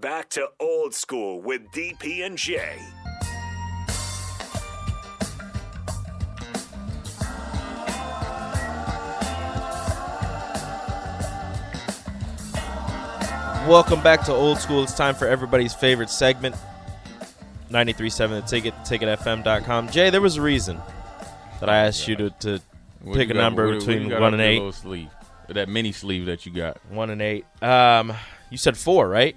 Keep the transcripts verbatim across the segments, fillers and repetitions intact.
Back to old school with D P and Jay. Welcome back to Old School. It's time for everybody's favorite segment, ninety-three point seven The Ticket, Ticket F M dot com. Jay, there was a reason that I asked you to, to pick you a got, number what, between what one and eight. Sleeve, that mini sleeve that you got. One and eight. Um, you said four, right?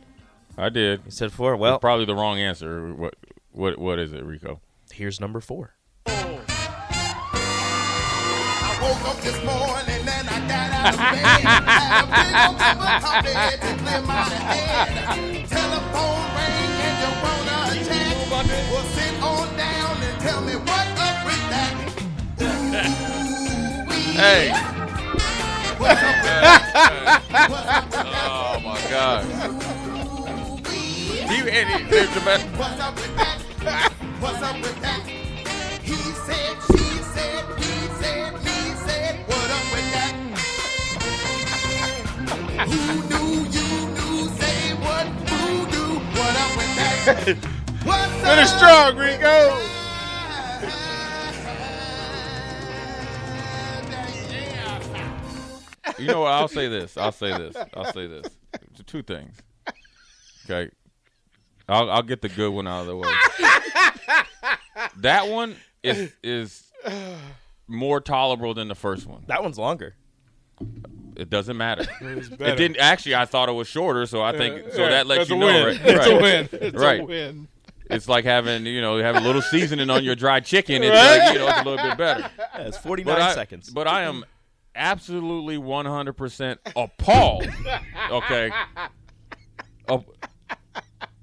I did. You said four. Well, it's probably the wrong answer. What? What? What is it, Rico? Here's number four. I woke up this morning. Hey. Oh, my God. You idiot. What's up with that? What's up with that? He said, she said, he said, he said, what up with that? Who knew you knew? Say what? Who knew? What up with that? What's up? Finish strong, Rico. Yeah. You know what? I'll say this. I'll say this. I'll say this. Two things. Okay. I'll I'll get the good one out of the way. That one is is more tolerable than the first one. That one's longer. It doesn't matter. It, it didn't actually. I thought it was shorter, so I think yeah, so that lets you know, win. Right? It's right. a win. It's right. a win. It's like having you know having a little seasoning on your dry chicken. It's right? like you know it's a little bit better. Yeah, it's forty-nine but I, seconds. But I am absolutely one hundred percent appalled. Okay, uh,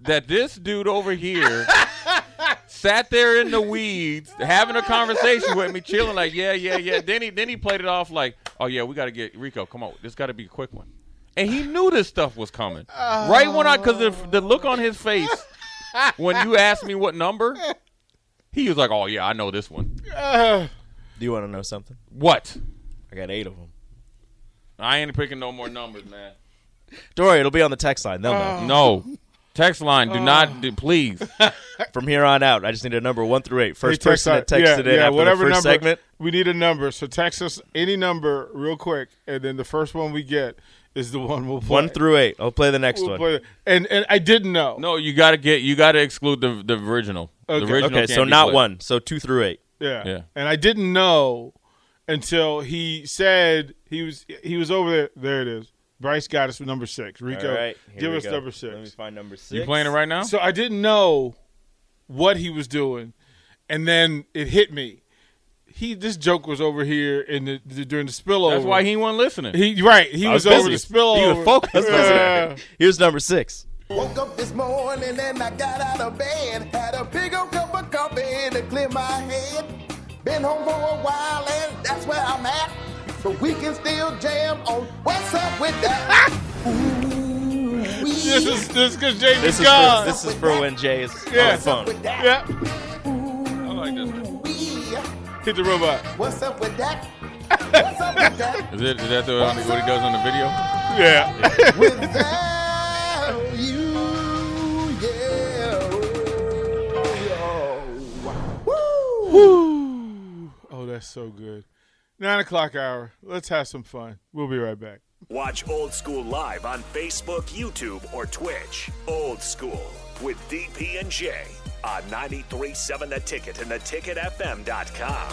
that this dude over here sat there in the weeds having a conversation with me, chilling like yeah, yeah, yeah. Then he then he played it off like. Oh, yeah, we got to get Rico. Come on. This got to be a quick one. And he knew this stuff was coming. Oh. Right when I, because the, the look on his face when you asked me what number, he was like, oh, yeah, I know this one. Uh, Do you want to know something? What? I got eight of them. I ain't picking no more numbers, man. Don't worry. It'll be on the text line. They'll know. Oh. No. Text line, do oh. not, do, please. From here on out, I just need a number one through eight. First hey, person that texted yeah, it yeah, after whatever the first number, segment. We need a number, so text us any number real quick, and then the first one we get is the one we'll play. One through eight. I'll play the next we'll one. Play the, and and I didn't know. No, you got to get you got to exclude the the original. Okay, the original okay so not played. One, so two through eight. Yeah. yeah, and I didn't know until he said he was he was over there. There it is. Bryce got us with number six. Rico, right, give us go. number six. Let me find number six. You playing it right now? So I didn't know what he was doing, and then it hit me. He this joke was over here in the, the during the spillover. That's why he wasn't listening. He right. He I was, was over the spillover. He was focused. Yeah. He was number six. Woke up this morning and I got out of bed. Had a big old cup of coffee and to clear my head. Been home for a while and that's where I'm at. So we can still jam on what's up with that. Ooh, this is this because Jay is gone. This is for when Jay is yeah. on the phone. With that? Yeah. Ooh, I like this one. Hit the robot. What's up with that? What's up with that? Is, it, is that the, what he does on the video? Yeah. Without you, yeah. Oh, woo. Oh, that's so good. Nine o'clock hour. Let's have some fun. We'll be right back. Watch Old School live on Facebook, YouTube, or Twitch. Old School with D P and J on ninety-three point seven The Ticket and the ticket f m dot com.